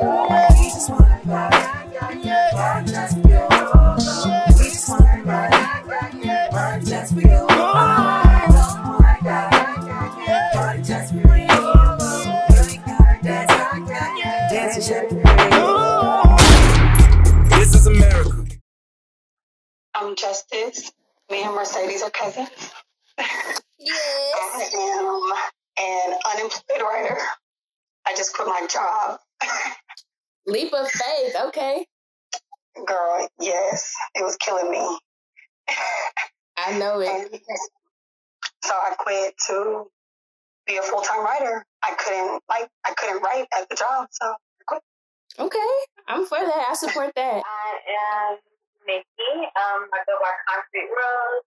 This is America. I'm Justice. Me and Mercedes are cousins. Yes. I am an unemployed writer. I just quit my job. Leap of faith, okay. Girl, yes. It was killing me. I know it. So I quit to be a full-time writer. I couldn't write at the job, so I quit. Okay. I'm for that. I support that. I am Nikki. I go by Concrete Rose.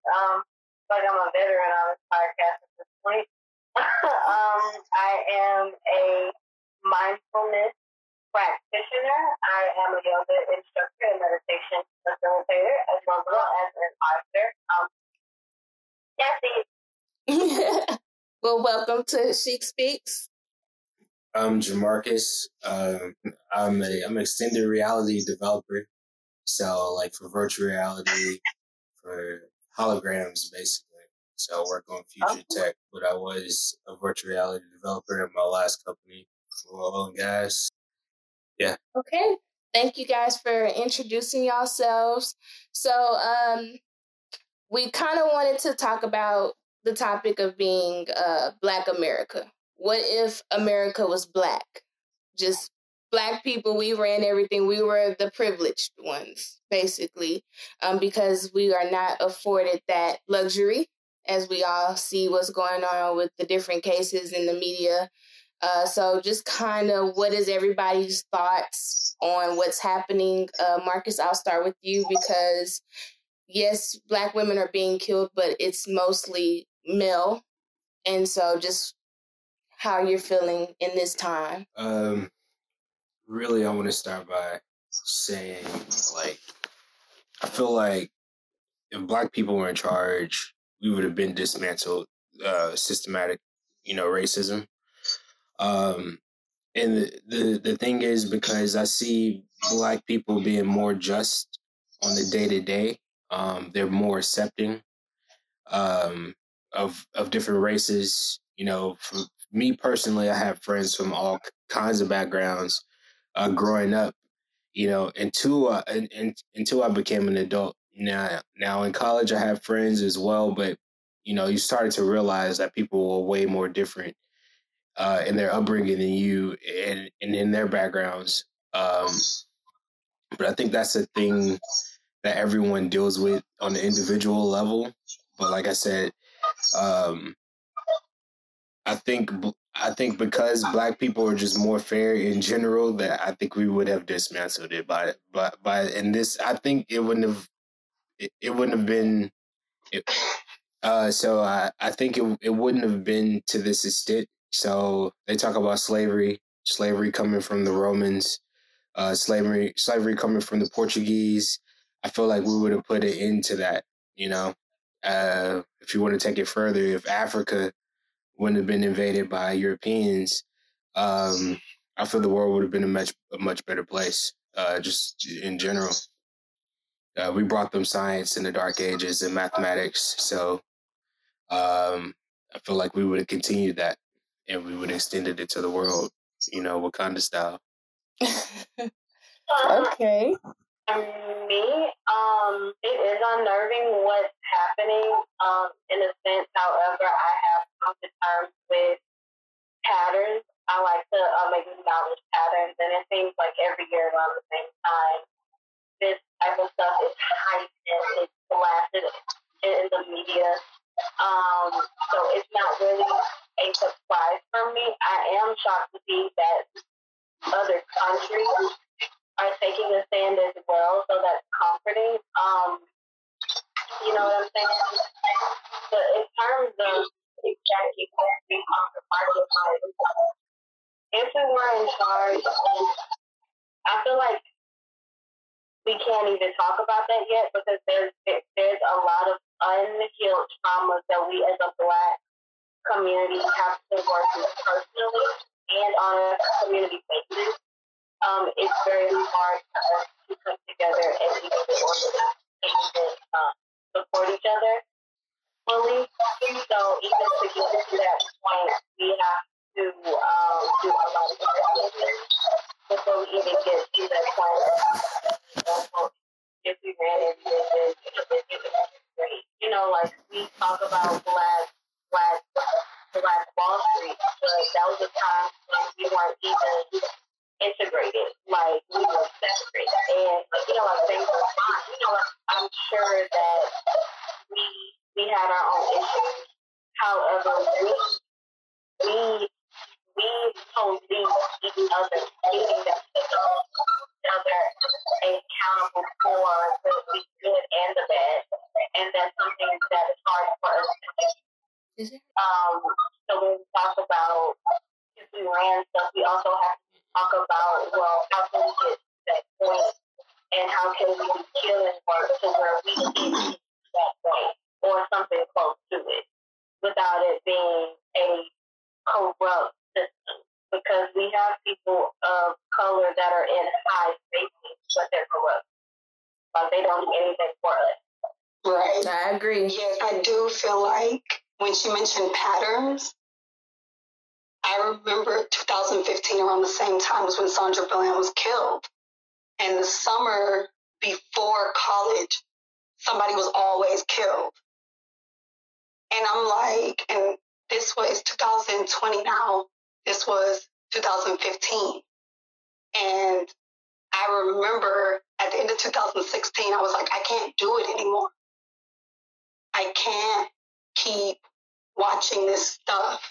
Like I'm a veteran on this podcast at this point. I am a mindfulness practitioner. I am a yoga instructor and meditation facilitator, as well as an author. That's it. Well, welcome to She Speaks. I'm Jamarcus. I'm an extended reality developer. So, like, for virtual reality, for holograms, basically. So I work on future tech, but I was a virtual reality developer at my last company, Law and Order SVU. Yeah. Okay. Thank you guys for introducing yourselves. So we kind of wanted to talk about the topic of being Black America. What if America was Black? Just Black people, we ran everything. We were the privileged ones, basically, because we are not afforded that luxury, as we all see what's going on with the different cases in the media. So just kind of what is everybody's thoughts on what's happening? Marcus, I'll start with you because, yes, Black women are being killed, but it's mostly male. And so just how you're feeling in this time. Really, I want to start by saying, like, I feel like if Black people were in charge, we would have been dismantled, systematic, racism. And the thing is, because I see Black people being more just on the day-to-day, they're more accepting of different races. For me personally, I have friends from all kinds of backgrounds growing up, until I became an adult. Now in college, I have friends as well, but, you started to realize that people are way more different in their upbringing than you and in their backgrounds. But I think that's a thing that everyone deals with on the individual level. But like I said, I think because Black people are just more fair in general, that I think we would have dismantled it by and this, I think it wouldn't have been to this extent. So they talk about slavery coming from the Romans, slavery coming from the Portuguese. I feel like we would have put an end to that, if you want to take it further, if Africa wouldn't have been invaded by Europeans, I feel the world would have been a much better place, just in general. We brought them science in the Dark Ages and mathematics, so I feel like we would have continued that, and we would have extended it to the world, Wakanda style. Okay. Me, it is unnerving what's happening, in a sense. However, I have come to terms with patterns. I like to acknowledge patterns, and it seems like every year around the same time, this type of stuff is heightened, it's blasted in the media. So it's not really a surprise for me. I am shocked to see that other countries are taking a stand as well, so that's comforting. You know what I'm saying? But in terms of exactly if we were in charge, I feel like we can't even talk about that yet because there's a lot of unhealed traumas that we as a Black community have to work with personally and on a community basis. it's very hard for us to come together and be able to organize support each other fully. So even to get to that point, we have to do a lot of things before we even get to that point. If we ran into this, great. You know, like we talk about Black Wall Street, but that was a time when we weren't even integrated, like we were separate. And you know, like things were fine. You know, like, I'm sure that we had our own issues. However, we police each other, meaning that we hold each other accountable for the good and the bad, and that's something that is hard for us to do. So when we talk about if we ran stuff, we also have to talk about, well, how can we get to that point, and how can we be killing work to where we get to that point, or something close to it, without it being a corrupt system, because we have people of color that are in high spaces, but they're corrupt. Like, they don't do anything for us. Right. I agree. Yes, I do feel like when she mentioned patterns, I remember 2015 around the same time was when Sandra Bland was killed. And the summer before college, somebody was always killed. And I'm like, and this was 2020 now. This was 2015. And I remember at the end of 2016, I was like, I can't do it anymore. I can't keep watching this stuff.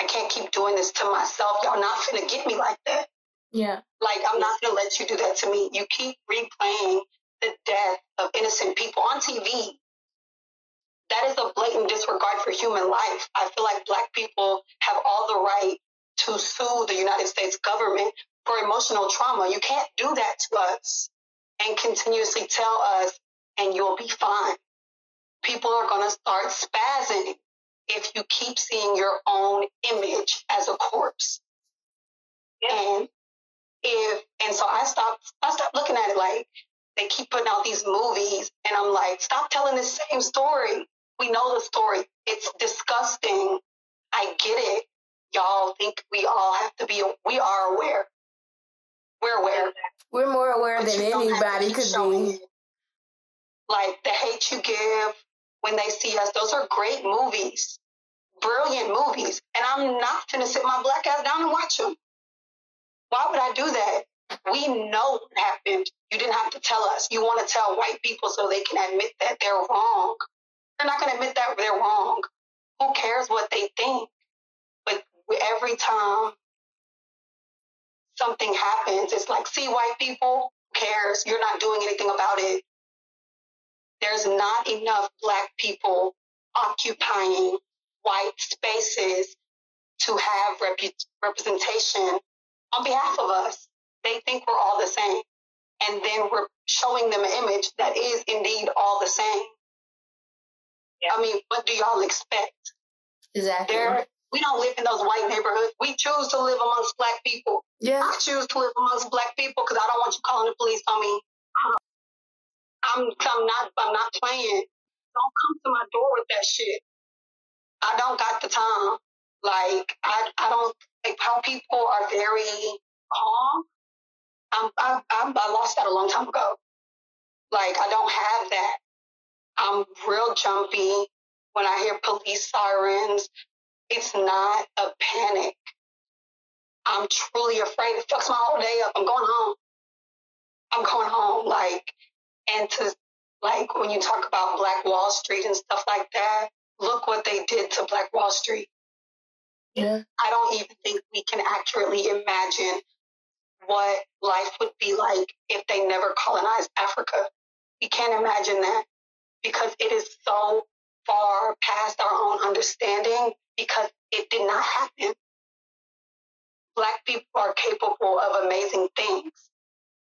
I can't keep doing this to myself. Y'all not finna get me like that. Yeah. Like, I'm not gonna let you do that to me. You keep replaying the death of innocent people on TV. That is a blatant disregard for human life. I feel like Black people have all the right to sue the United States government for emotional trauma. You can't do that to us and continuously tell us, and you'll be fine. People are gonna start spazzing if you keep seeing your own image as a corpse. Yeah. And so I stopped looking at it. Like, they keep putting out these movies, and I'm like, stop telling the same story. We know the story. It's disgusting. I get it. Y'all think we all have to be, we are aware. We're aware. We're more aware but than anybody could be. It. Like, The Hate U Give, When They See Us, those are great movies, brilliant movies, and I'm not going to sit my Black ass down and watch them. Why would I do that? We know what happened. You didn't have to tell us. You want to tell white people so they can admit that they're wrong. They're not going to admit that they're wrong. Who cares what they think? But every time something happens, it's like, see, white people, who cares? You're not doing anything about it. There's not enough Black people occupying white spaces to have representation on behalf of us. They think we're all the same. And then we're showing them an image that is indeed all the same. Yeah. I mean, what do y'all expect? Exactly. We don't live in those white neighborhoods. We choose to live amongst Black people. Yeah. I choose to live amongst Black people because I don't want you calling the police on me. I'm not playing. Don't come to my door with that shit. I don't got the time. Like, I don't, like, how people are very calm. I lost that a long time ago. Like, I don't have that. I'm real jumpy when I hear police sirens. It's not a panic. I'm truly afraid. It fucks my whole day up. I'm going home. Like, and to, like, when you talk about Black Wall Street and stuff like that, look what they did to Black Wall Street. Yeah. I don't even think we can accurately imagine what life would be like if they never colonized Africa. We can't imagine that because it is so far past our own understanding because it did not happen. Black people are capable of amazing things,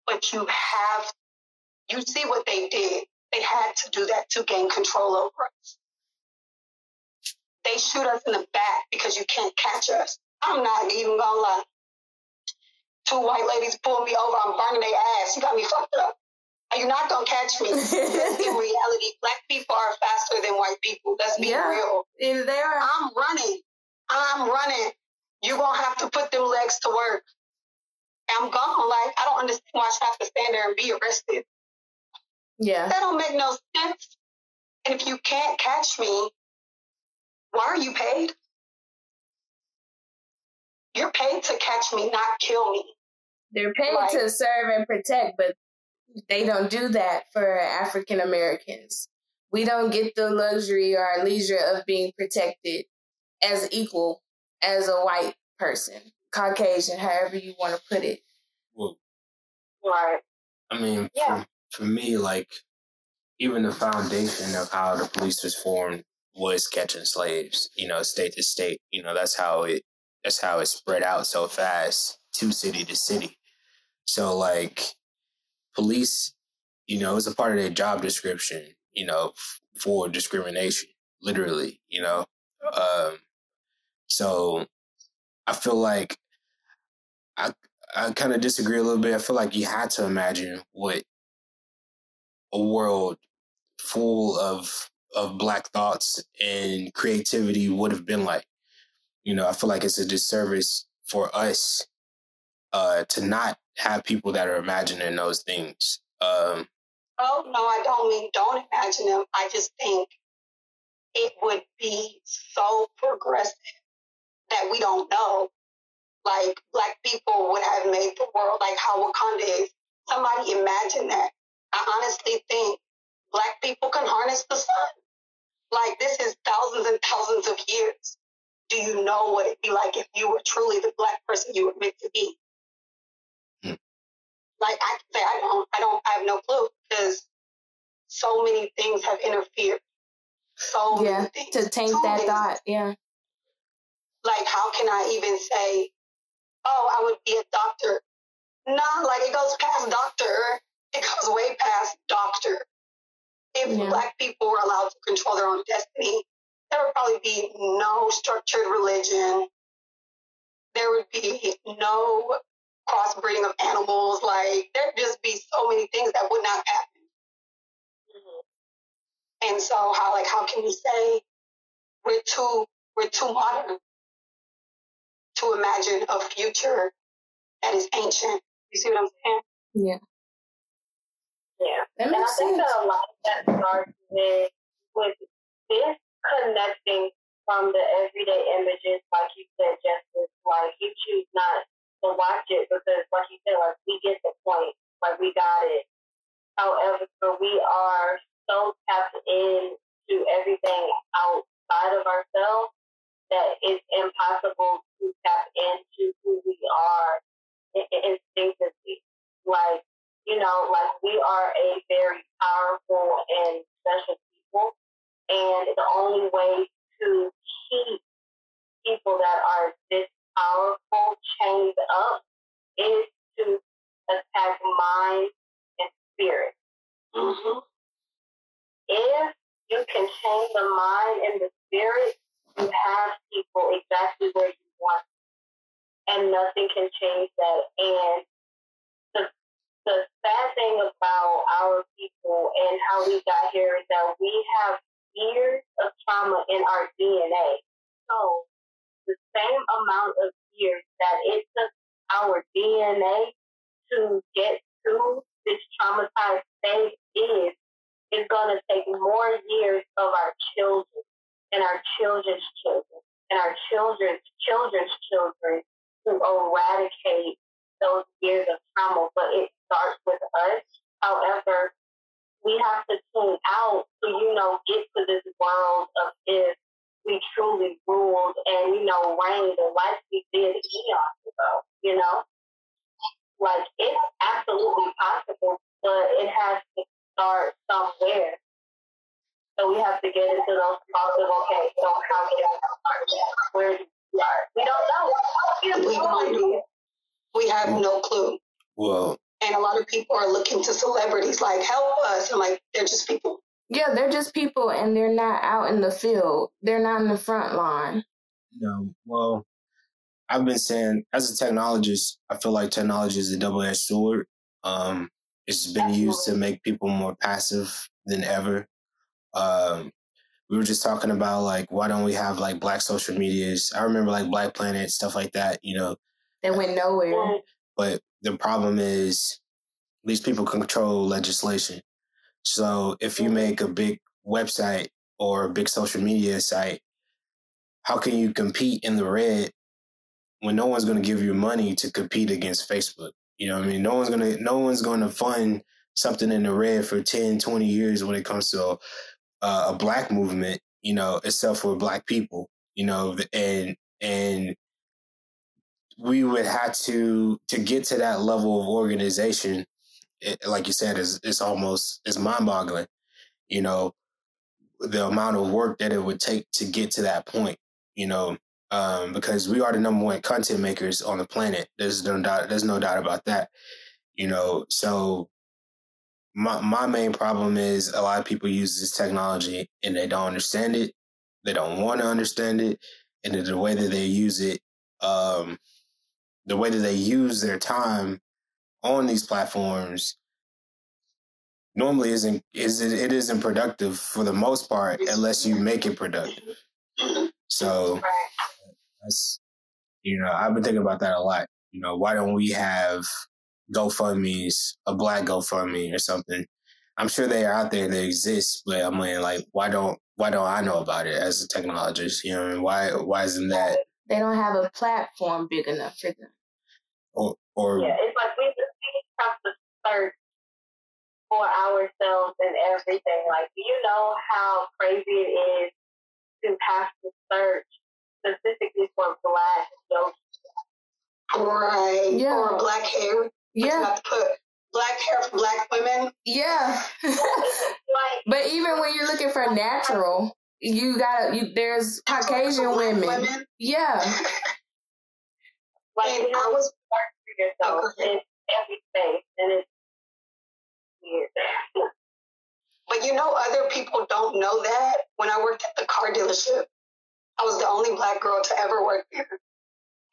but you see what they did. They had to do that to gain control over us. They shoot us in the back because you can't catch us. I'm not even gonna lie. Two white ladies pulled me over. I'm burning their ass. You got me fucked up. You're not going to catch me. In reality, black people are faster than white people. Let's be real. I'm running. You're going to have to put them legs to work. I'm gone. Like, I don't understand why I should have to stand there and be arrested. Yeah. That don't make no sense. And if you can't catch me, why are you paid? You're paid to catch me, not kill me. They're paid to serve and protect, but they don't do that for African Americans. We don't get the luxury or leisure of being protected as equal as a white person, Caucasian, however you want to put it. Well, right. I mean, for me, like, even the foundation of how the police was formed was catching slaves, you know, state to state. You know, that's how it spread out so fast to city to city. So, like, police, you know, it's a part of their job description, you know, for discrimination, literally, you know. So I feel like I kind of disagree a little bit. I feel like you had to imagine what a world full of black thoughts and creativity would have been like. You know, I feel like it's a disservice for us to not have people that are imagining those things. Oh, no, I don't mean don't imagine them. I just think it would be so progressive that we don't know. Like, black people would have made the world like how Wakanda is. Somebody imagine that. I honestly think black people can harness the sun. Like, this is thousands and thousands of years. Do you know what it'd be like if you were truly the black person you were meant to be? Like, I can say I have no clue, because so many things have interfered. So many things. To taint that thought, Like, how can I even say, oh, I would be a doctor? No, like, it goes past doctor. It goes way past doctor. If black people were allowed to control their own destiny, there would probably be no structured religion. There would be no crossbreeding of animals. Like, there'd just be so many things that would not happen. Mm-hmm. And so how can you say we're too modern to imagine a future that is ancient? You see what I'm saying? Yeah. That makes sense. And I think that a lot of that starts with disconnecting from the everyday images, like you said, Justice. Like, you choose not to watch it because, like you said, like, we get the point, like, we got it. However, we are so tapped into everything outside of ourselves that it's impossible to tap into who we are instinctively. Like, you know, like, we are a very powerful and special people, and the only way to keep people that are this powerful chained up is to attack mind and spirit. Mm-hmm. If you can change the mind and the spirit, you have people exactly where you want them, and nothing can change that. And the sad thing about our people and how we got here is that we have years of trauma in our DNA. So the same amount of years that it took our DNA to get through this traumatized state is going to take more years of our children and our children's children and our children's children's children to eradicate those years of trauma. But it starts with us. However, we have to tune out to, you know, get to this world of if we truly ruled and, you know, reigned like we did eons ago, you know? Like, it's absolutely possible, but it has to start somewhere. So we have to get into those thoughts of, okay, so how can I start that? Where do we start? We don't know. We have no clue. Well, and a lot of people are looking to celebrities, like, help us. And, like, they're just people. Yeah, they're just people, and they're not out in the field. They're not in the front line. No, well, I've been saying, as a technologist, I feel like technology is a double-edged sword. It's been used to make people more passive than ever. We were just talking about, like, why don't we have, like, black social medias? I remember, like, Black Planet, stuff like that, you know. They went nowhere. But the problem is these people control legislation. So if you make a big website or a big social media site, how can you compete in the red when no one's going to give you money to compete against Facebook? You know what I mean? No one's going to fund something in the red for 10, 20 years when it comes to a black movement, you know, itself for black people, you know, and we would have to get to that level of organization. It, like you said, it's mind boggling, you know, the amount of work that it would take to get to that point, you know. Because we are the number one content makers on the planet. There's no doubt about that, you know. So my main problem is a lot of people use this technology and they don't understand it. They don't want to understand it. And the way that they use it, the way that they use their time on these platforms normally isn't productive for the most part, unless you make it productive. So that's, you know, I've been thinking about that a lot. You know, why don't we have GoFundMes, a black GoFundMe or something? I'm sure they are out there, they exist, but I'm like, why don't I know about it as a technologist? You know what I mean? Why isn't that? They don't have a platform big enough for them. Or yeah, it's like we just have to search for ourselves and everything. Like, do you know how crazy it is to have to search specifically for black jokes? Right. Yeah. Or black hair. Yeah. Have to put black hair for black women. Yeah. But even when you're looking for natural, there's Caucasian women. Yeah. Like, and I was working for yourself in every space, and it's weird. But you know, other people don't know that. When I worked at the car dealership, I was the only black girl to ever work there.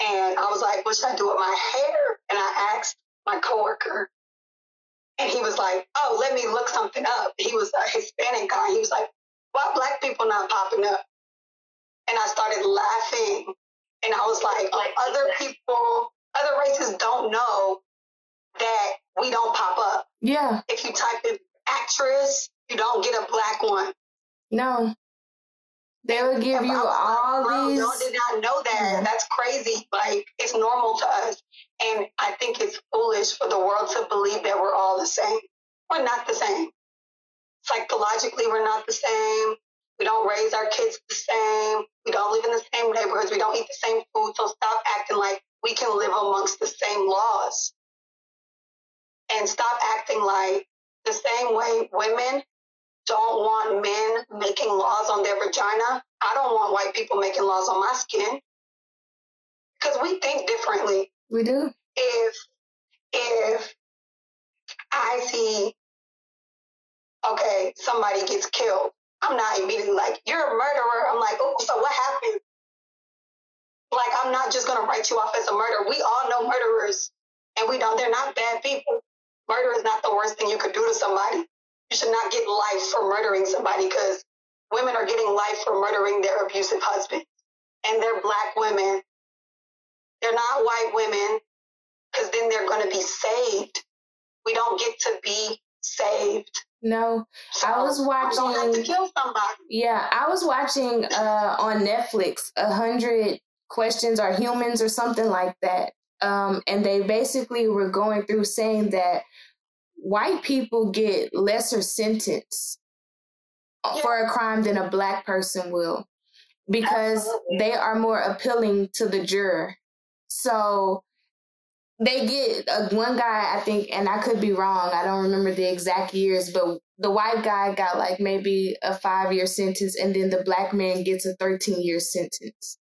And I was like, what should I do with my hair? And I asked my coworker, and he was like, oh, let me look something up. He was a Hispanic guy. He was like, why black people not popping up? And I started laughing. And I was like, oh, other people, other races don't know that we don't pop up. Yeah. If you type in actress, you don't get a black one. No. They would give you all these. I did not know that. That's crazy. Like, it's normal to us. And I think it's foolish for the world to believe that we're all the same. We're not the same. Psychologically, we're not the same. We don't raise our kids the same. We don't live in the same neighborhoods. We don't eat the same food. So stop acting like we can live amongst the same laws. And stop acting like the same way women don't want men making laws on their vagina, I don't want white people making laws on my skin. Because we think differently. We do. If I see, okay, somebody gets killed, I'm not immediately like, you're a murderer. I'm like, oh, so what happened? Like, I'm not just going to write you off as a murderer. We all know murderers, and they're not bad people. Murder is not the worst thing you could do to somebody. You should not get life for murdering somebody, because women are getting life for murdering their abusive husband. And they're black women. They're not white women, because then they're going to be saved. We don't get to be saved. No. So I was watching. You don't have to kill somebody. Yeah. I was watching on Netflix 100 Questions Are Humans or something like that. And they basically were going through saying that white people get lesser sentence for a crime than a black person will, because they are more appealing to the juror. So they get one guy, I think, and I could be wrong. I don't remember the exact years, but the white guy got like maybe a 5-year sentence, and then the black man gets a 13-year sentence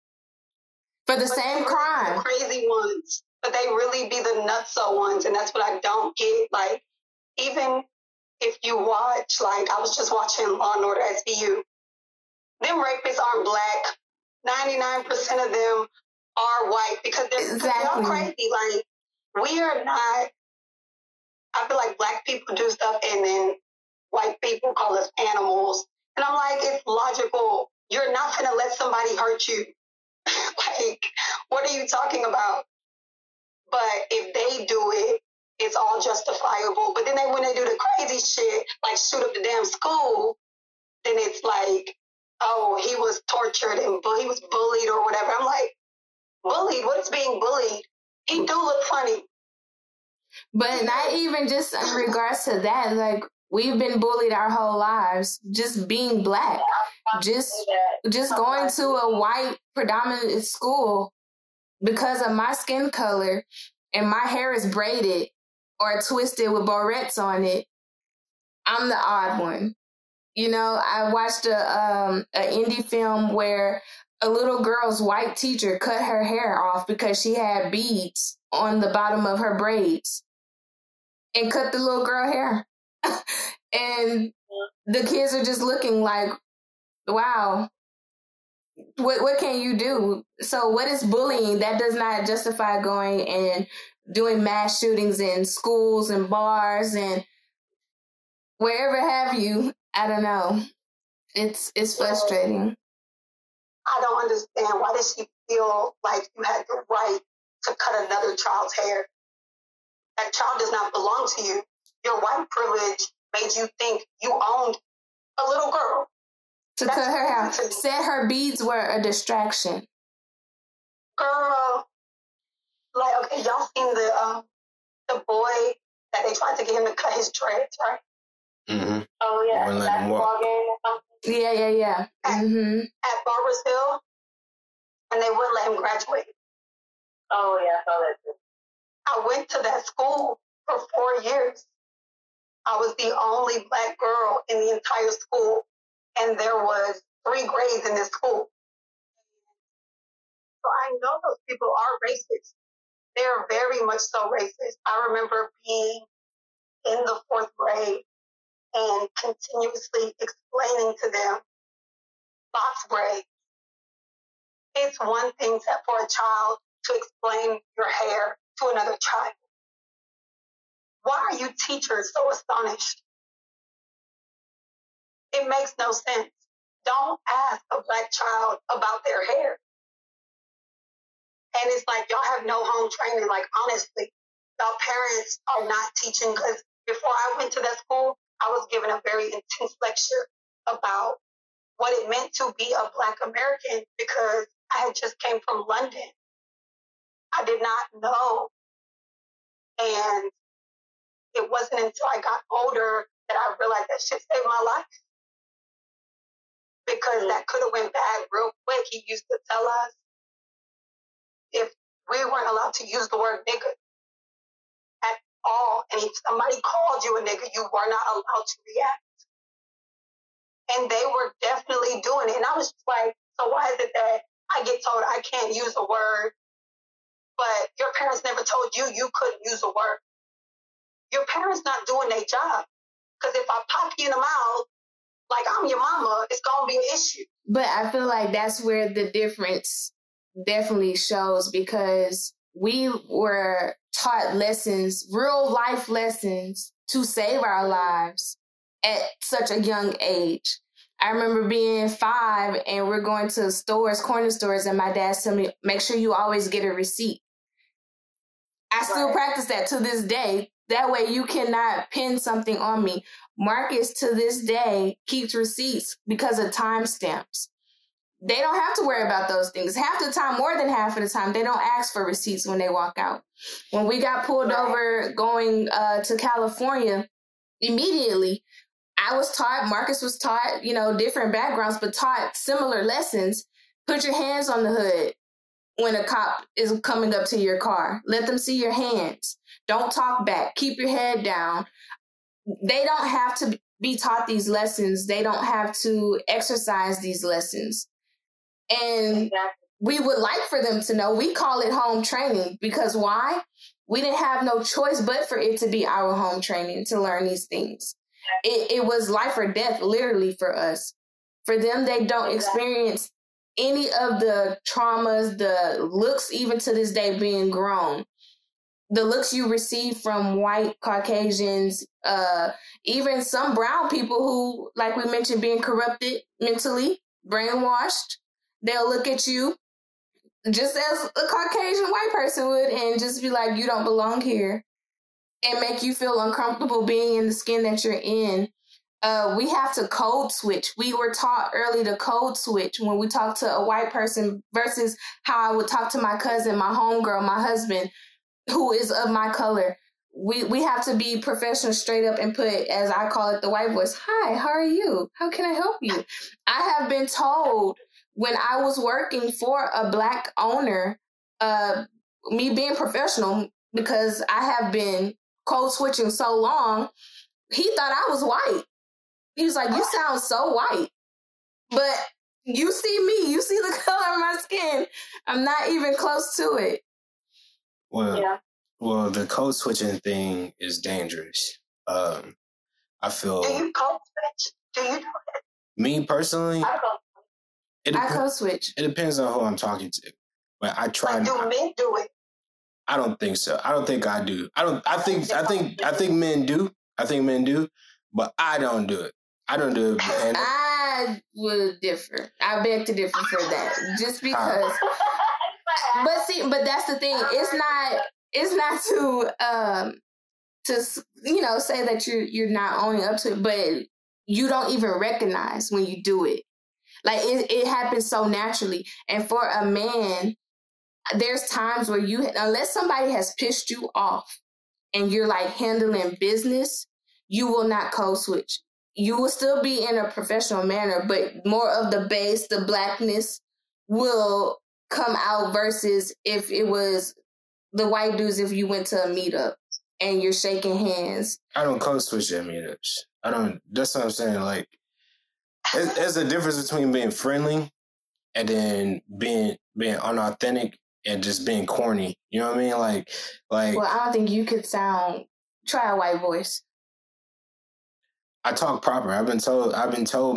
for the same crime. Crazy ones, but they really be the nutso ones, and that's what I don't get. Like, even if you watch, like, I was just watching Law and Order SVU, them rapists aren't black. 99% of them are white, because they're exactly. Y'all crazy. Like, we are not, I feel like black people do stuff and then white people call us animals. And I'm like, it's logical. You're not going to let somebody hurt you. Like, what are you talking about? But if they do it, it's all justifiable. But then they, when they do the crazy shit, like shoot up the damn school, then it's like, oh, he was tortured and he was bullied or whatever. I'm like, bullied? What's being bullied? He do look funny. But not even just in regards to that, like, we've been bullied our whole lives, just being black, just going to a white predominant school because of my skin color and my hair is braided or twisted with barrettes on it. I'm the odd one. You know, I watched an indie film where a little girl's white teacher cut her hair off because she had beads on the bottom of her braids and cut the little girl hair. And the kids are just looking like, wow, what can you do? So what is bullying? That does not justify going and doing mass shootings in schools and bars and wherever have you. I don't know. It's frustrating. I don't understand. Why does she feel like you had the right to cut another child's hair? That child does not belong to you. Your white privilege made you think you owned a little girl. To cut her hair. Said her beads were a distraction. Girl, like, okay, y'all seen the boy that they tried to get him to cut his dreads, right? Mm-hmm. Oh, yeah. That ball game or something. Yeah. Mm-hmm. At Barber's Hill, and they wouldn't let him graduate. Oh, yeah, I saw that too. I went to that school for 4 years. I was the only black girl in the entire school, and there was 3 grades in this school. So I know those people are racist. They're very much so racist. I remember being in the 4th grade and continuously explaining to them, box braids. It's one thing for a child to explain your hair to another child. Why are you teachers so astonished? It makes no sense. Don't ask a black child about their hair. And it's like, y'all have no home training. Like, honestly, y'all parents are not teaching. Because before I went to that school, I was given a very intense lecture about what it meant to be a black American, because I had just came from London. I did not know. And it wasn't until I got older that I realized that shit saved my life. Because that could have went bad real quick. He used to tell us if we weren't allowed to use the word nigga at all, and if somebody called you a nigga, you were not allowed to react. And they were definitely doing it. And I was just like, so why is it that I get told I can't use a word, but your parents never told you you couldn't use a word? Your parents not doing their job. Because if I pop you in the mouth, like I'm your mama, it's going to be an issue. But I feel like that's where the difference definitely shows, because we were taught lessons, real life lessons, to save our lives at such a young age. I remember being 5 and we're going to stores, corner stores, and my dad told me, make sure you always get a receipt. I still practice that to this day. That way you cannot pin something on me. Marcus, to this day, keeps receipts because of timestamps. They don't have to worry about those things. Half the time, more than half of the time, they don't ask for receipts when they walk out. When we got pulled over going to California, immediately, I was taught, Marcus was taught, you know, different backgrounds, but taught similar lessons. Put your hands on the hood when a cop is coming up to your car. Let them see your hands. Don't talk back. Keep your head down. They don't have to be taught these lessons. They don't have to exercise these lessons. And we would like for them to know. We call it home training because why? We didn't have no choice but for it to be our home training to learn these things. It was life or death, literally, for us. For them, they don't experience any of the traumas, the looks, even to this day being grown, the looks you receive from white Caucasians, even some brown people who, like we mentioned, being corrupted mentally, brainwashed, they'll look at you just as a Caucasian white person would and just be like, you don't belong here, and make you feel uncomfortable being in the skin that you're in. We have to code switch. We were taught early to code switch when we talk to a white person versus how I would talk to my cousin, my homegirl, my husband, who is of my color. We have to be professional, straight up, and put, as I call it, the white voice. Hi, how are you? How can I help you? I have been told when I was working for a black owner, me being professional, because I have been code switching so long, he thought I was white. He was like, you sound so white, but you see me, you see the color of my skin. I'm not even close to it. Well, yeah. Well, the code switching thing is dangerous. I feel. Do you code switch? Do you do it? Me personally, I code switch. It depends on who I'm talking to, but I try. Like, do men do it? I don't think so. I don't think I do. I don't. I think men do. I think men do, but I don't do it. I don't do it. I would differ. I beg to differ for that, just because. But see, but that's the thing. It's not to say that you're not owning up to it, but you don't even recognize when you do it. Like it happens so naturally. And for a man, there's times where unless somebody has pissed you off and you're like handling business, you will not code switch. You will still be in a professional manner, but more of the base, the blackness will come out versus if it was the white dudes, if you went to a meetup and you're shaking hands. I don't code switch at meetups. I don't. That's what I'm saying. Like, there's a difference between being friendly and then being unauthentic and just being corny. You know what I mean? Like. Well, I don't think you could try a white voice. I talk proper. I've been told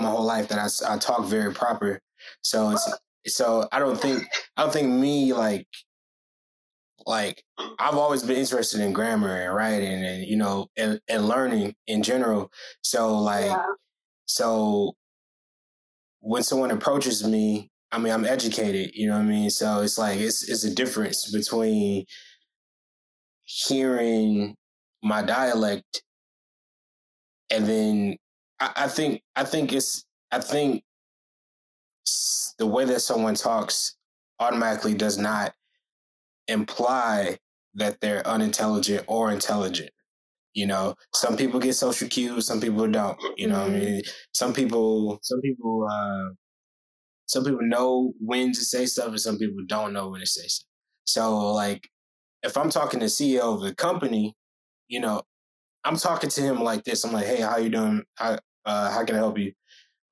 my whole life that I talk very proper. So it's. So I don't think me, like I've always been interested in grammar and writing and and learning in general. So so when someone approaches me, I mean, I'm educated, you know what I mean? So it's like, it's a difference between hearing my dialect and then I think the way that someone talks automatically does not imply that they're unintelligent or intelligent. You know, some people get social cues, some people don't. You know what I mean? Some people know when to say stuff, and some people don't know when to say stuff. So, like, if I'm talking to CEO of the company, I'm talking to him like this. I'm like, hey, how you doing? How can I help you?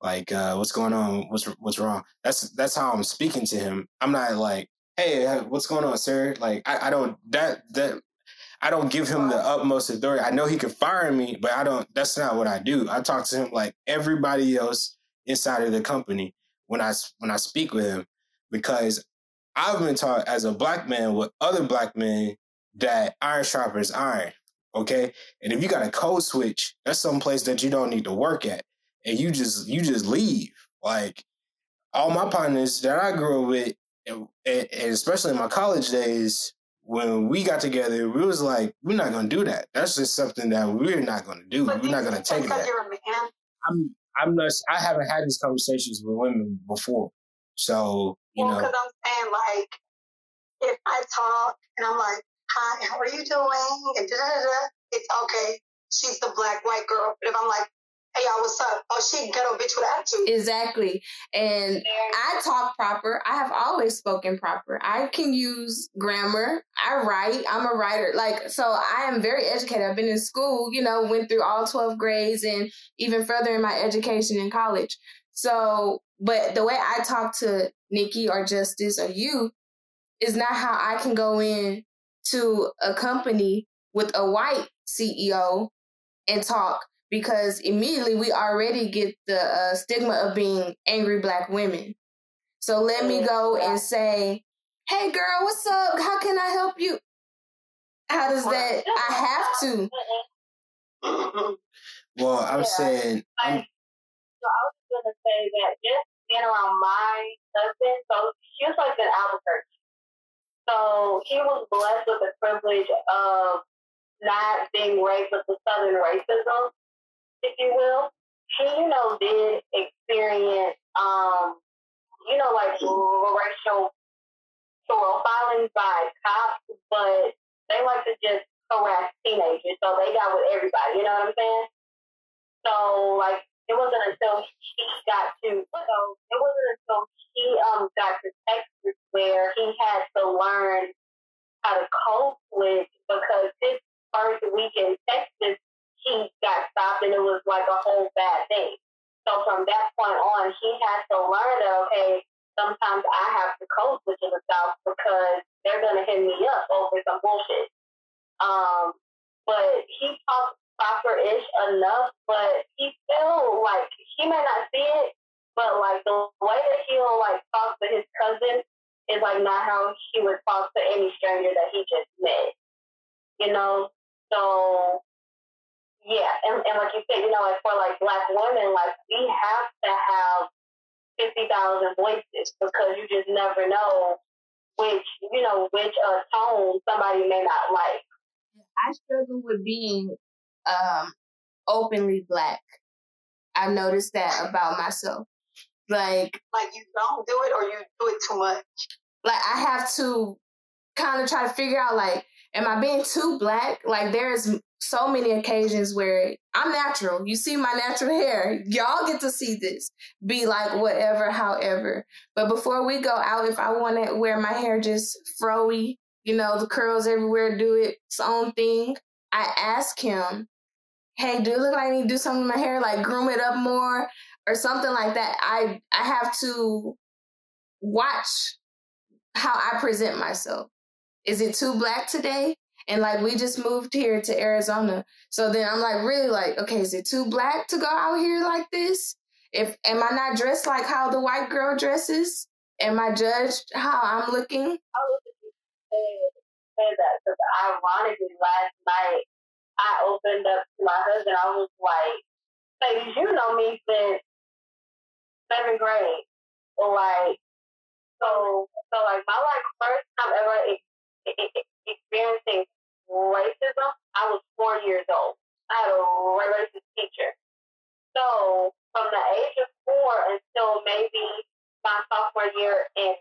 Like, what's going on? What's wrong? That's how I'm speaking to him. I'm not like, hey, what's going on, sir? Like, I don't give him the utmost authority. I know he could fire me, but that's not what I do. I talk to him like everybody else inside of the company when I speak with him, because I've been taught as a black man with other black men that iron sharpens iron. Okay. And if you got a code switch, that's someplace that you don't need to work at. And you just leave. Like, all my partners that I grew up with, and especially in my college days, when we got together, we was like, we're not going to do that. That's just something that we're not going to do. But we're not going to take that. I haven't had these conversations with women before. So, because I'm saying, like, if I talk and I'm like, hi, how are you doing? And it's okay. She's the black, white girl. But if I'm like, hey, y'all, what's up? Oh, she ghetto bitch with attitude. Exactly. And I talk proper. I have always spoken proper. I can use grammar. I write. I'm a writer. Like, so I am very educated. I've been in school, went through all 12 grades and even further in my education in college. So, but the way I talk to Nikki or Justice or you is not how I can go in to a company with a white CEO and talk. Because immediately we already get the stigma of being angry black women. So let me go and say, hey girl, what's up? How can I help you? How does that, I have to. Well, I'm saying. So I was going to say that just being around my husband, so he was like in Albuquerque. So he was blessed with the privilege of not being raised with the Southern racism, if you will. He, you know, did experience, you know, like racial profiling by cops, but they like to just harass teenagers, so they got with everybody, you know what I'm saying? So, like, it wasn't until he got to, got to Texas where he had to learn how to cope with, because his first week in Texas, he got stopped and it was like a whole bad thing. So from that point on, he had to learn that, okay, sometimes I have to cope with the South because they're going to hit me up over some bullshit. But he talked proper-ish enough, but he still, like, he may not see it, but, like, the way that he'll, like, talk to his cousin is, like, not how he would talk to any stranger that he just met, you know? So, yeah, and like you said, you know, like, for, like, black women, like, we have to have 50,000 voices because you just never know which, you know, which tone somebody may not like. I struggle with being openly black. I noticed that about myself. Like you don't do it or you do it too much? Like, I have to kind of try to figure out, like, am I being too black? Like, there's so many occasions where I'm natural. You see my natural hair. Y'all get to see this. Be like whatever, however. But before we go out, if I want to wear my hair just fro-y, you know, the curls everywhere, do its own thing, I ask him, hey, do it look like I need to do something to my hair, like groom it up more or something like that? I have to watch how I present myself. Is it too black today? And like, we just moved here to Arizona. So then I'm like, really like, okay, is it too black to go out here like this? Am I not dressed like how the white girl dresses? Am I judged how I'm looking? That because ironically last night I opened up to my husband. I was like, "Ladies, you know me since 7th grade, like so like my like first time ever experiencing racism. I was 4 years old. I had a racist teacher. So from the age of 4 until maybe my sophomore year in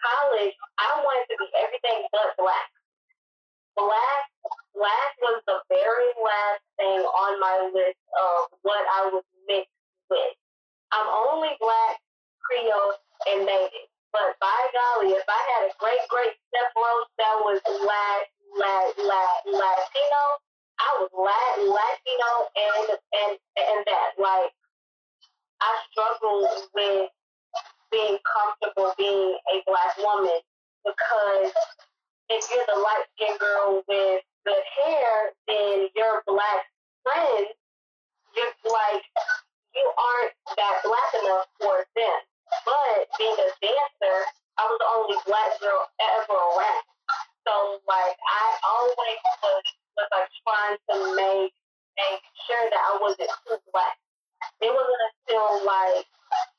college, I wanted to be everything but black. Black was the very last thing on my list of what I was mixed with. I'm only black, Creole, and native. But by golly, if I had a great stepbrother that was Latino, I was Latino and that. Like, I struggled with being comfortable being a black woman, because if you're the light-skinned girl with good hair, then your black friends, just like, you aren't that black enough for them. But being a dancer, I was the only black girl ever around. So, like, I always was like, trying to make sure that I wasn't too black. It wasn't until, like,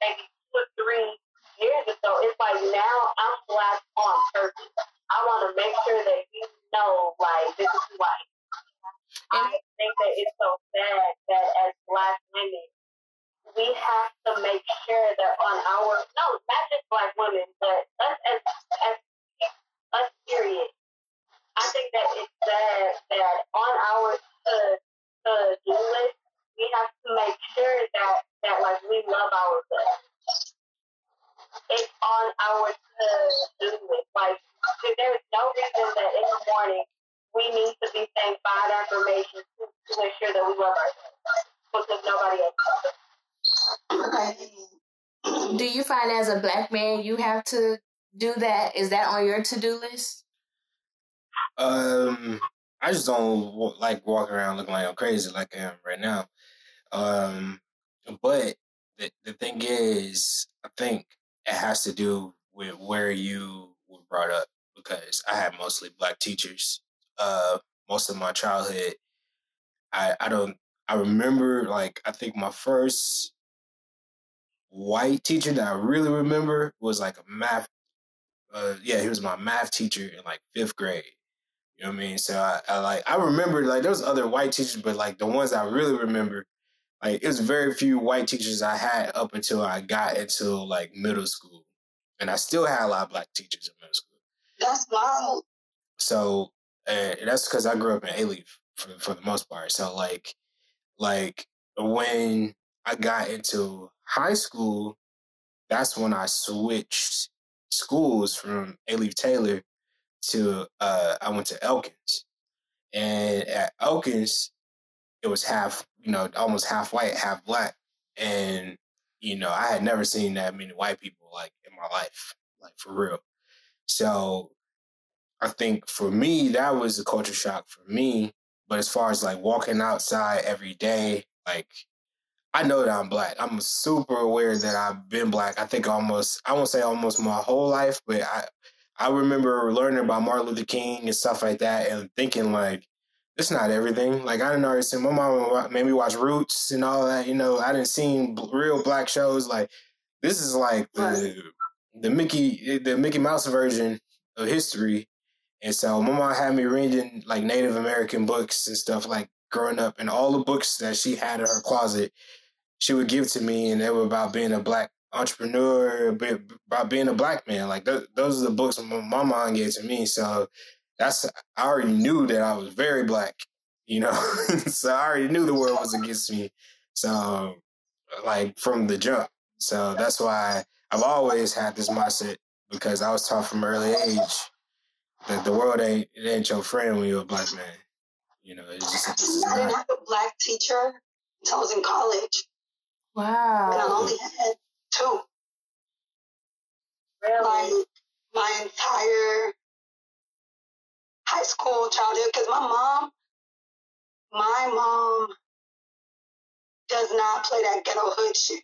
maybe 2 or 3 years ago, it's like now I'm black on purpose. I want to make sure that you know, like, this is who I am. I think that it's so bad that as black women, we have to make sure that on our, no, not just black women, but us as us period. I think that it's bad that on our to-do list, we have to make sure that like we love ourselves. It's on our to-do list. Like, there's no reason that in the morning we need to be saying 5 affirmations to ensure that we love ourselves, because nobody else does. Okay. Do you find as a black man you have to do that? Is that on your to-do list? I just don't like walk around looking like I'm crazy like I am right now. But the thing is, I think it has to do with where you were brought up, because I had mostly Black teachers. Most of my childhood, I remember, like, I think my first white teacher that I really remember was like a math. He was my math teacher in like fifth grade. You know what I mean? So I remember, like, there was other white teachers, but like the ones I really remember, like, it was very few white teachers I had up until I got into like middle school. And I still had a lot of Black teachers in middle school. That's wild. So that's because I grew up in A-Leaf for the most part. So like when I got into high school, that's when I switched schools from A-Leaf Taylor to I went to Elkins. And at Elkins, it was half, you know, almost half white, half Black. And, you know, I had never seen that many white people, like, in my life, like, for real. So I think for me, that was a culture shock for me. But as far as, like, walking outside every day, like, I know that I'm Black. I'm super aware that I've been Black. I think I won't say almost my whole life, but I remember learning about Martin Luther King and stuff like that and thinking, like, it's not everything. Like, I didn't already see, my mom made me watch Roots and all that, you know, I didn't see real Black shows. Like, this is like the Mickey Mouse version of history. And so my mom had me reading like Native American books and stuff, like, growing up, and all the books that she had in her closet, she would give to me, and they were about being a Black entrepreneur, about being a Black man. Like, those are the books my mom gave to me. So I already knew that I was very Black, you know. So I already knew the world was against me. So, like, from the jump. So that's why I've always had this mindset, because I was taught from an early age that the world ain't your friend when you're a Black man. You know, it's just I didn't have a Black teacher until I was in college. Wow. And I only had two. Really? My entire high school childhood, because my mom does not play that ghetto hood shit.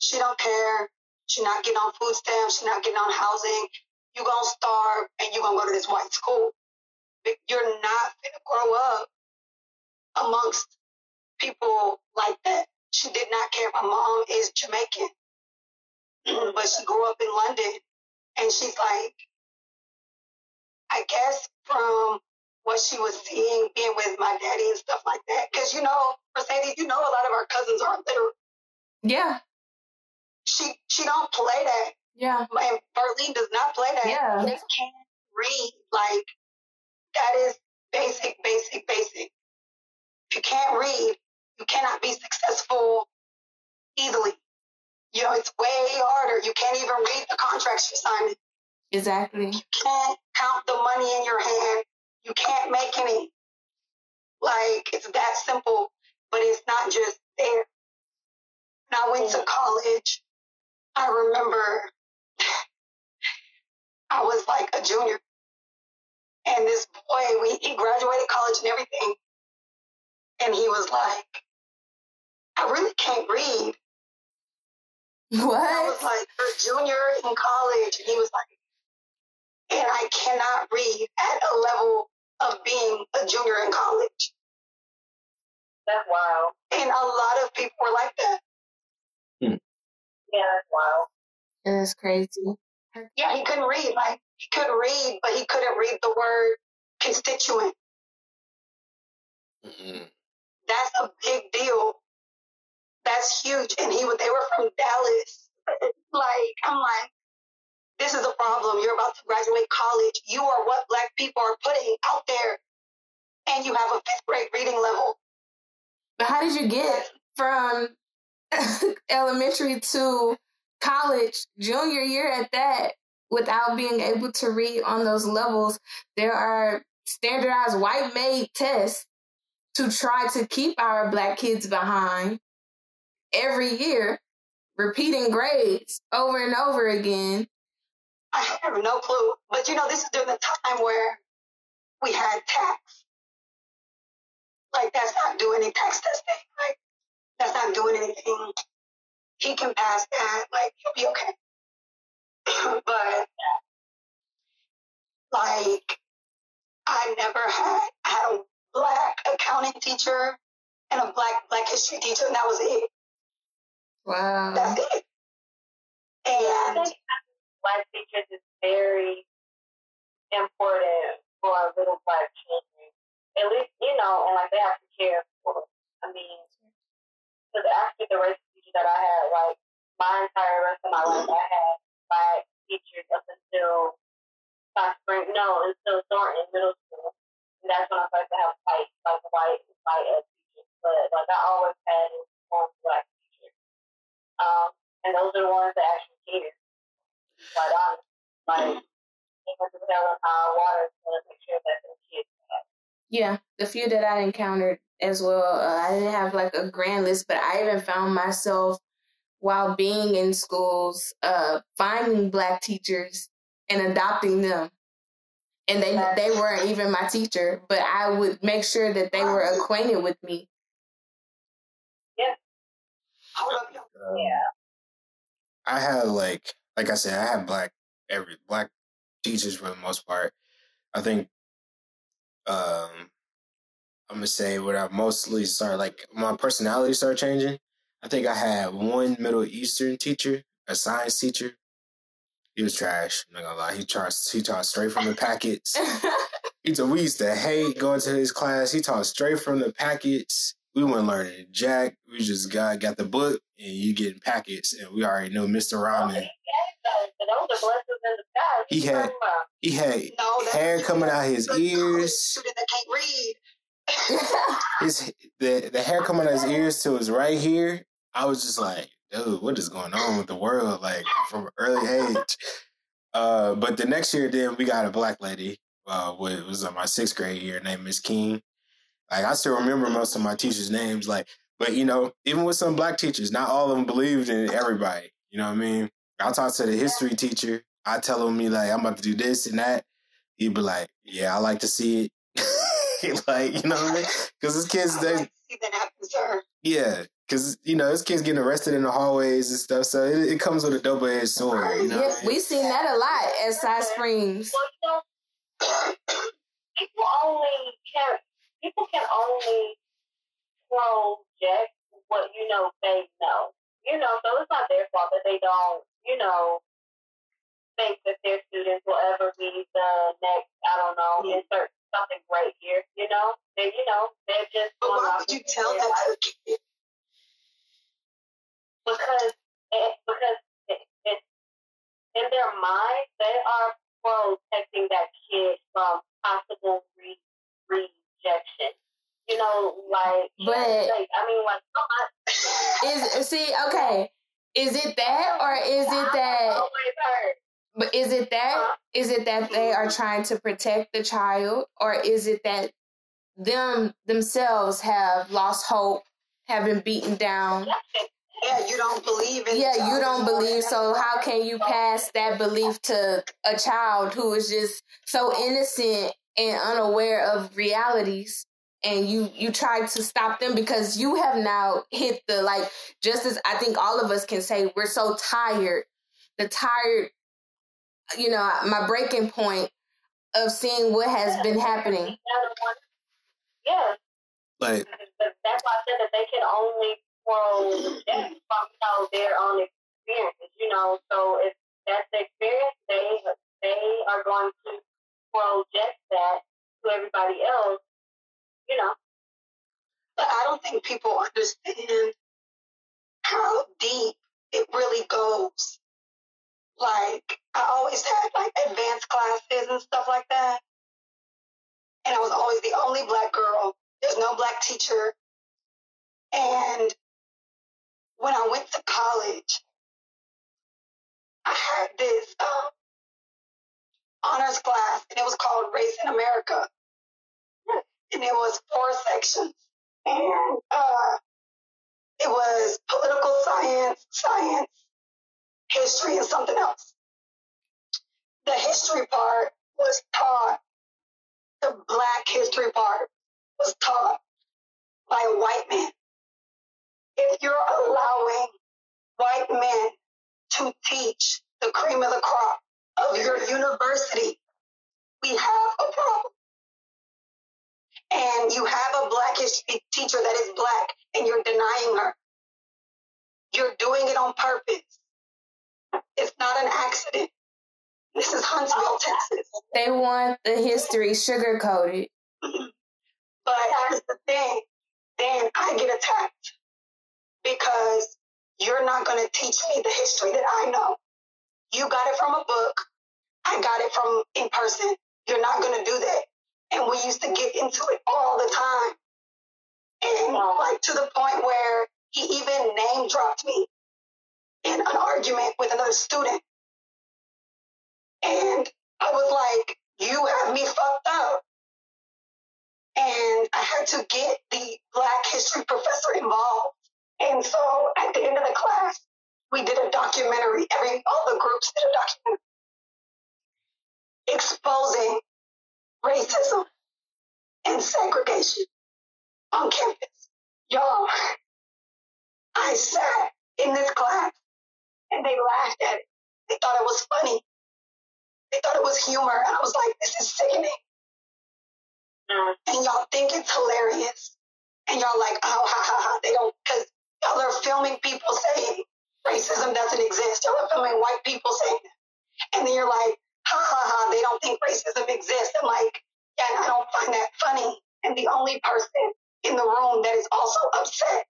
She don't care. She not getting on food stamps. She not getting on housing. You gonna starve and you gonna go to this white school. You're not gonna grow up amongst people like that. She did not care. My mom is Jamaican, but she grew up in London, and she's like, I guess from what she was seeing, being with my daddy and stuff like that. Because, you know, Mercedes, you know, a lot of our cousins are literal. Yeah. She don't play that. Yeah. And Berlin does not play that. Yeah. They can't read. Like, that is basic, basic, basic. If you can't read, you cannot be successful easily. You know, it's way harder. You can't even read the contracts you're signing. Exactly. You can't count the money in your hand. You can't make any. Like, it's that simple, but it's not just there. When I went to college, I remember I was like a junior. And this boy, he graduated college and everything. And he was like, I really can't read. What? And I was like, a junior in college. And he was like, and I cannot read at a level of being a junior in college. That's wild. And a lot of people were like that. Hmm. Yeah, that's wild. That's crazy. Yeah, he couldn't read. Like, he could read, but he couldn't read the word constituent. Mm-hmm. That's a big deal. That's huge. And they were from Dallas. Like, I'm like, this is a problem. You're about to graduate college. You are what Black people are putting out there. And you have a fifth grade reading level. But how did you get from elementary to college, junior year at that, without being able to read on those levels? There are standardized white-made tests to try to keep our Black kids behind every year, repeating grades over and over again. I have no clue. But, you know, this is during the time where we had tax. Like, that's not doing any tax testing. Like, that's not doing anything. He can pass that. Like, he'll be okay. But, like, I never had a Black accounting teacher and a Black history teacher, and that was it. Wow. That's it. And Black teachers is very important for little Black children. At least, you know, and like they have to care for it. I mean, because after the race teacher that I had, like my entire rest of my life, I had Black teachers up until until Thornton middle school. And that's when I started to have fights, like white teachers. But like I always had one Black teacher, and those are the ones that actually cared. Like honestly, like they went to tell them how water to make sure that the kids had. Yeah, the few that I encountered as well, I didn't have like a grand list, but I even found myself while being in schools finding Black teachers and adopting them. And they weren't even my teacher, but I would make sure that they were acquainted with me. Yeah. I had like I said, I had Black teachers for the most part. I think I'm gonna say what I mostly started, like my personality started changing. I think I had one Middle Eastern teacher, a science teacher. He was trash. I'm not gonna lie. He taught straight from the packets. We used to hate going to his class. He taught straight from the packets. We weren't learning jack. We just got the book and you getting packets. And we already know Mr. Ramen. He had hair coming out his ears. The hair coming out his ears till it's right here. I was just like, dude, what is going on with the world? Like from an early age. But the next year, then we got a Black lady. It was my sixth grade year, named Miss King. Like I still remember most of my teachers' names. Like, but you know, even with some Black teachers, not all of them believed in everybody. You know what I mean? I talk to the history teacher. I tell him, like, I'm about to do this and that. He'd be like, yeah, I like to see it. Like, you know what I mean? Because his kids, his kids getting arrested in the hallways and stuff. So it comes with a double-edged sword. You know what I mean? We seen that a lot at Side Springs. People can only project what you know they know. You know, so it's not their fault that they don't, you know, think that their students will ever be the next, I don't know, insert something right here, you know? They're just... But why would you tell them to a kid? Because in their mind, they are protecting that kid from possible rejection. You know, like... Is it that, or is it that? But is it that? Is it that they are trying to protect the child, or is it that themselves have lost hope, have been beaten down? Yeah, you don't believe in. Yeah, you don't believe. So how can you pass that belief to a child who is just so innocent and unaware of realities? And you tried to stop them because you have now hit the, like, just as I think all of us can say, we're so tired. The tired, you know, my breaking point of seeing what has been happening. Yeah. Like, that's why I said that they can only project from their own experiences, you know. So if that's the experience, they are going to project that to everybody else. You know, but I don't think people understand how deep it really goes. Like, I always had like advanced classes and stuff like that, and I was always the only Black girl. There's no Black teacher, and when I went to college, I had this honors class, and it was called Race in America. And it was 4 sections. And it was political science, history, and something else. The history part was taught, the Black history part was taught by a white man. If you're allowing white men to teach the cream of the crop of your university, we have a problem. And you have a Black history teacher that is Black, and you're denying her. You're doing it on purpose. It's not an accident. This is Huntsville, Texas. They want the history sugarcoated. But here's the thing. Then I get attacked because you're not going to teach me the history that I know. You got it from a book. I got it from in person. You're not going to do that. And we used to get into it all the time. And like to the point where he even name dropped me in an argument with another student. And I was like, you have me fucked up. And I had to get the Black history professor involved. And so at the end of the class, we did a documentary. All the groups did a documentary exposing racism and segregation on campus. Y'all, I sat in this class and they laughed at it. They thought it was funny. They thought it was humor. And I was like, this is sickening. And y'all think it's hilarious. And y'all like, oh, ha, ha, ha. They don't, because y'all are filming people saying racism doesn't exist. Y'all are filming white people saying that. And then you're like, ha, ha, ha. They don't think racism exists. I'm like, yeah, and I don't find that funny. And the only person in the room that is also upset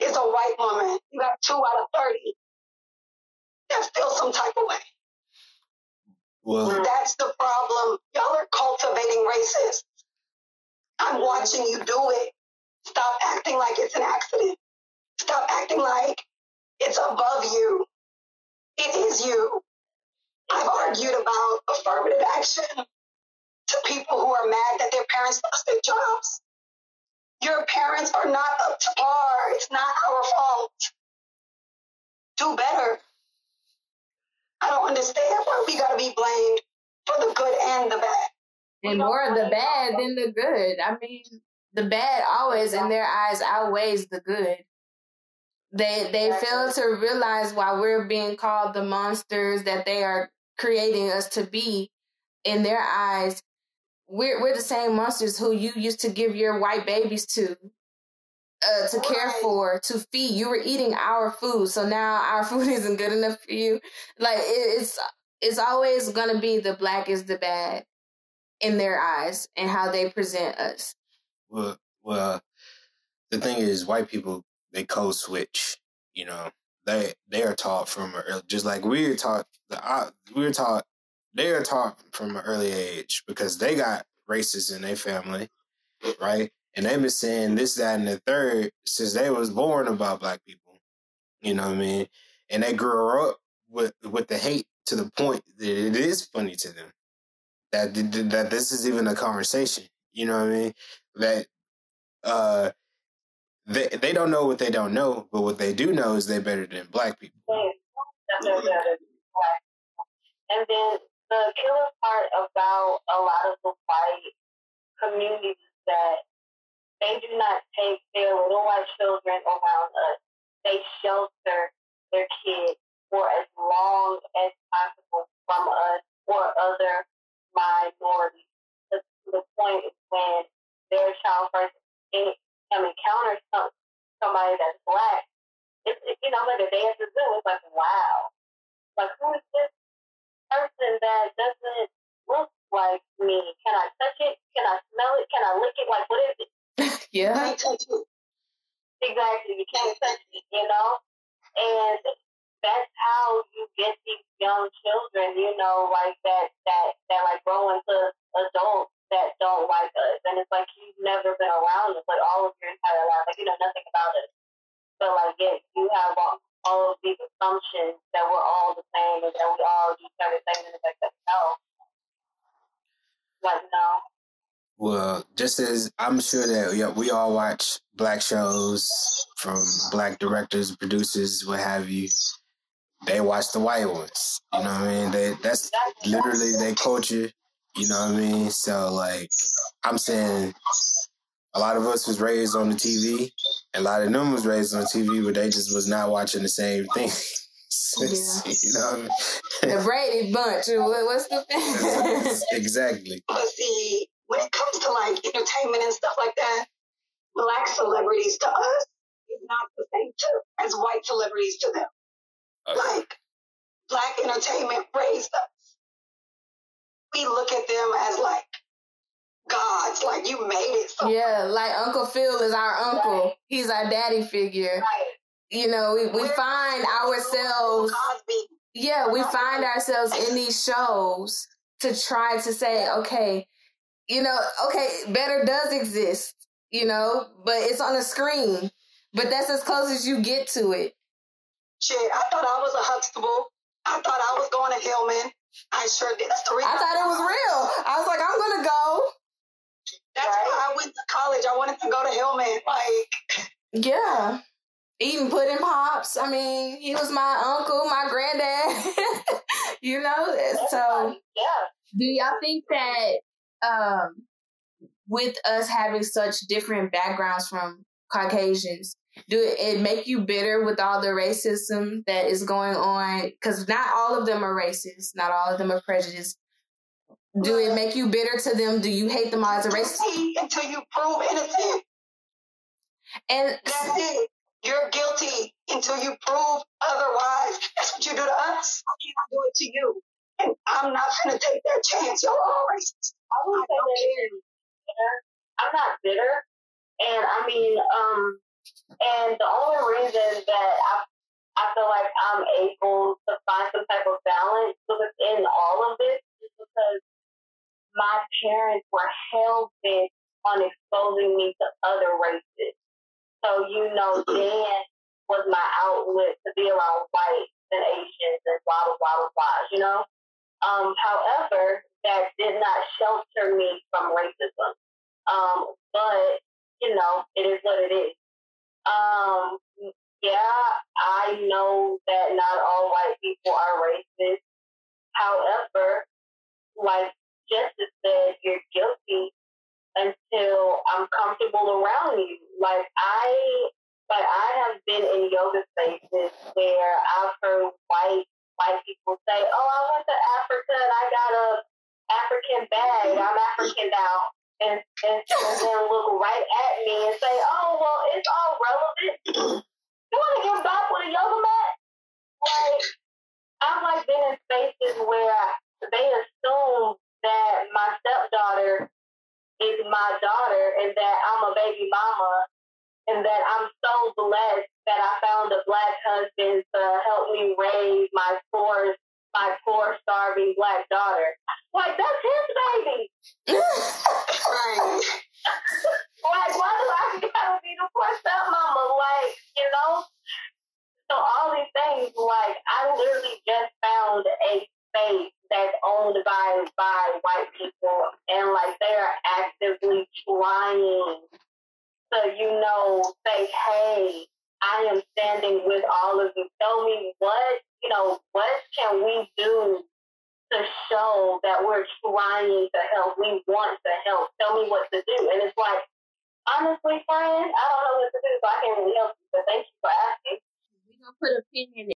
is a white woman. You got 2 out of 30 that feel some type of way. Well, that's the problem. Y'all are cultivating racists. I'm watching you do it. Stop acting like it's an accident. Stop acting like it's above you. It is you. I've argued about affirmative action to people who are mad that their parents lost their jobs. Your parents are not up to par. It's not our fault. Do better. I don't understand why we gotta be blamed for the good and the bad. And more the bad than the good. I mean, the bad always, in their eyes, outweighs the good. They fail to realize why we're being called the monsters that they are creating us to be. In their eyes, we're the same monsters who you used to give your white babies to care for, to feed. You were eating our food, so now our food isn't good enough for you. Like, it's always going to be the Black is the bad in their eyes and how they present us. Well, the thing is, white people, they code switch. You know, they are taught from just like they are taught from an early age because they got racists in their family, right? And they've been saying this, that, and the third since they was born about Black people. You know what I mean? And they grew up with the hate to the point that it is funny to them that this is even a conversation. You know what I mean? That they don't know what they don't know, but what they do know is they're better than Black people. They're better than Black people. And then the killer part about a lot of the white communities that they do not take their little white children around us. They shelter their kids for as long as possible from us or other minorities. The point is when their child first encounters somebody that's Black, like a day at the zoo, it's like, wow. Like, who is this person that doesn't look like me? Can I touch it? Can I smell it? Can I lick it? Like, what is it? Yeah. You can't touch it. Exactly. You can't touch it, And that's how you get these young children, that grow into adults that don't like us. And it's like, you've never been around us, like, all of your entire life. Like, you know nothing about us. But, like, yeah, you have all of these assumptions that we're all the same and that we all do certain things. And it's like, no. Like, no. Well, just as I'm sure that we all watch Black shows from Black directors, producers, what have you, they watch the white ones. You know what I mean? That's literally their culture. You know what I mean? So, like, I'm saying a lot of us was raised on the TV. A lot of them was raised on the TV, but they just was not watching the same thing. You know what I mean? The Brady Bunch. What's the thing? Exactly. But see, when it comes to like entertainment and stuff like that, black celebrities to us is not the same as white celebrities to them. Okay. Like, black entertainment raised us. We look at them as like gods, like you made it. So yeah, like Uncle Phil is our uncle. Right. He's our daddy figure. Right. You know, we find ourselves. Yeah, we find ourselves in these shows to try to say, okay, better does exist, but it's on a screen. But that's as close as you get to it. Shit, I thought I was a Huxtable. I thought I was going to Hillman. I sure did. That's the reason. I thought it was real. I was like, I'm going to go. That's why I went to college. I wanted to go to Hillman. Like, yeah. Eating pudding pops. I mean, he was my uncle, my granddad. So yeah. Do y'all think that with us having such different backgrounds from Caucasians, do it make you bitter with all the racism that is going on? Because not all of them are racist. Not all of them are prejudiced. Do it make you bitter to them? Do you hate them all as a racist? Until you prove innocent. And that's it. You're guilty until you prove otherwise. That's what you do to us. I can't do it to you. And I'm not going to take that chance. Y'all are racist. I'm not bitter. And I mean, and the only reason that I feel like I'm able to find some type of balance within all of this is because my parents were hell bent on exposing me to other races. So, dance was my outlet to be around whites and Asians and blah, blah, blah, blah, blah, However, that did not shelter me from racism. But it is what it is. I know that not all white people are racist. However, like Justice said, you're guilty until I'm comfortable around you. I have been in yoga spaces where I've heard white people say, "Oh, I went to Africa and I got a African bag. I'm African now," and then look right at me and say, "Oh, well, it's all relevant. You want to get back with a yoga mat?" Like, I've been in spaces where they assume that my stepdaughter is my daughter and that I'm a baby mama and that I'm so blessed that I found a black husband to help me raise my poor starving black daughter. Like, that's his baby. Right. Like, why do I gotta be the poor stepmama? Like, So all these things, like, I literally just found a space that's owned by white people, and like they are actively trying to say, "Hey, I am standing with all of you. Tell me what can we do to show that we're trying to help? We want to help. Tell me what to do." And it's like, honestly, friend, I don't know what to do, so I can't really help you. But thank you for asking. We're gonna put a pin in it.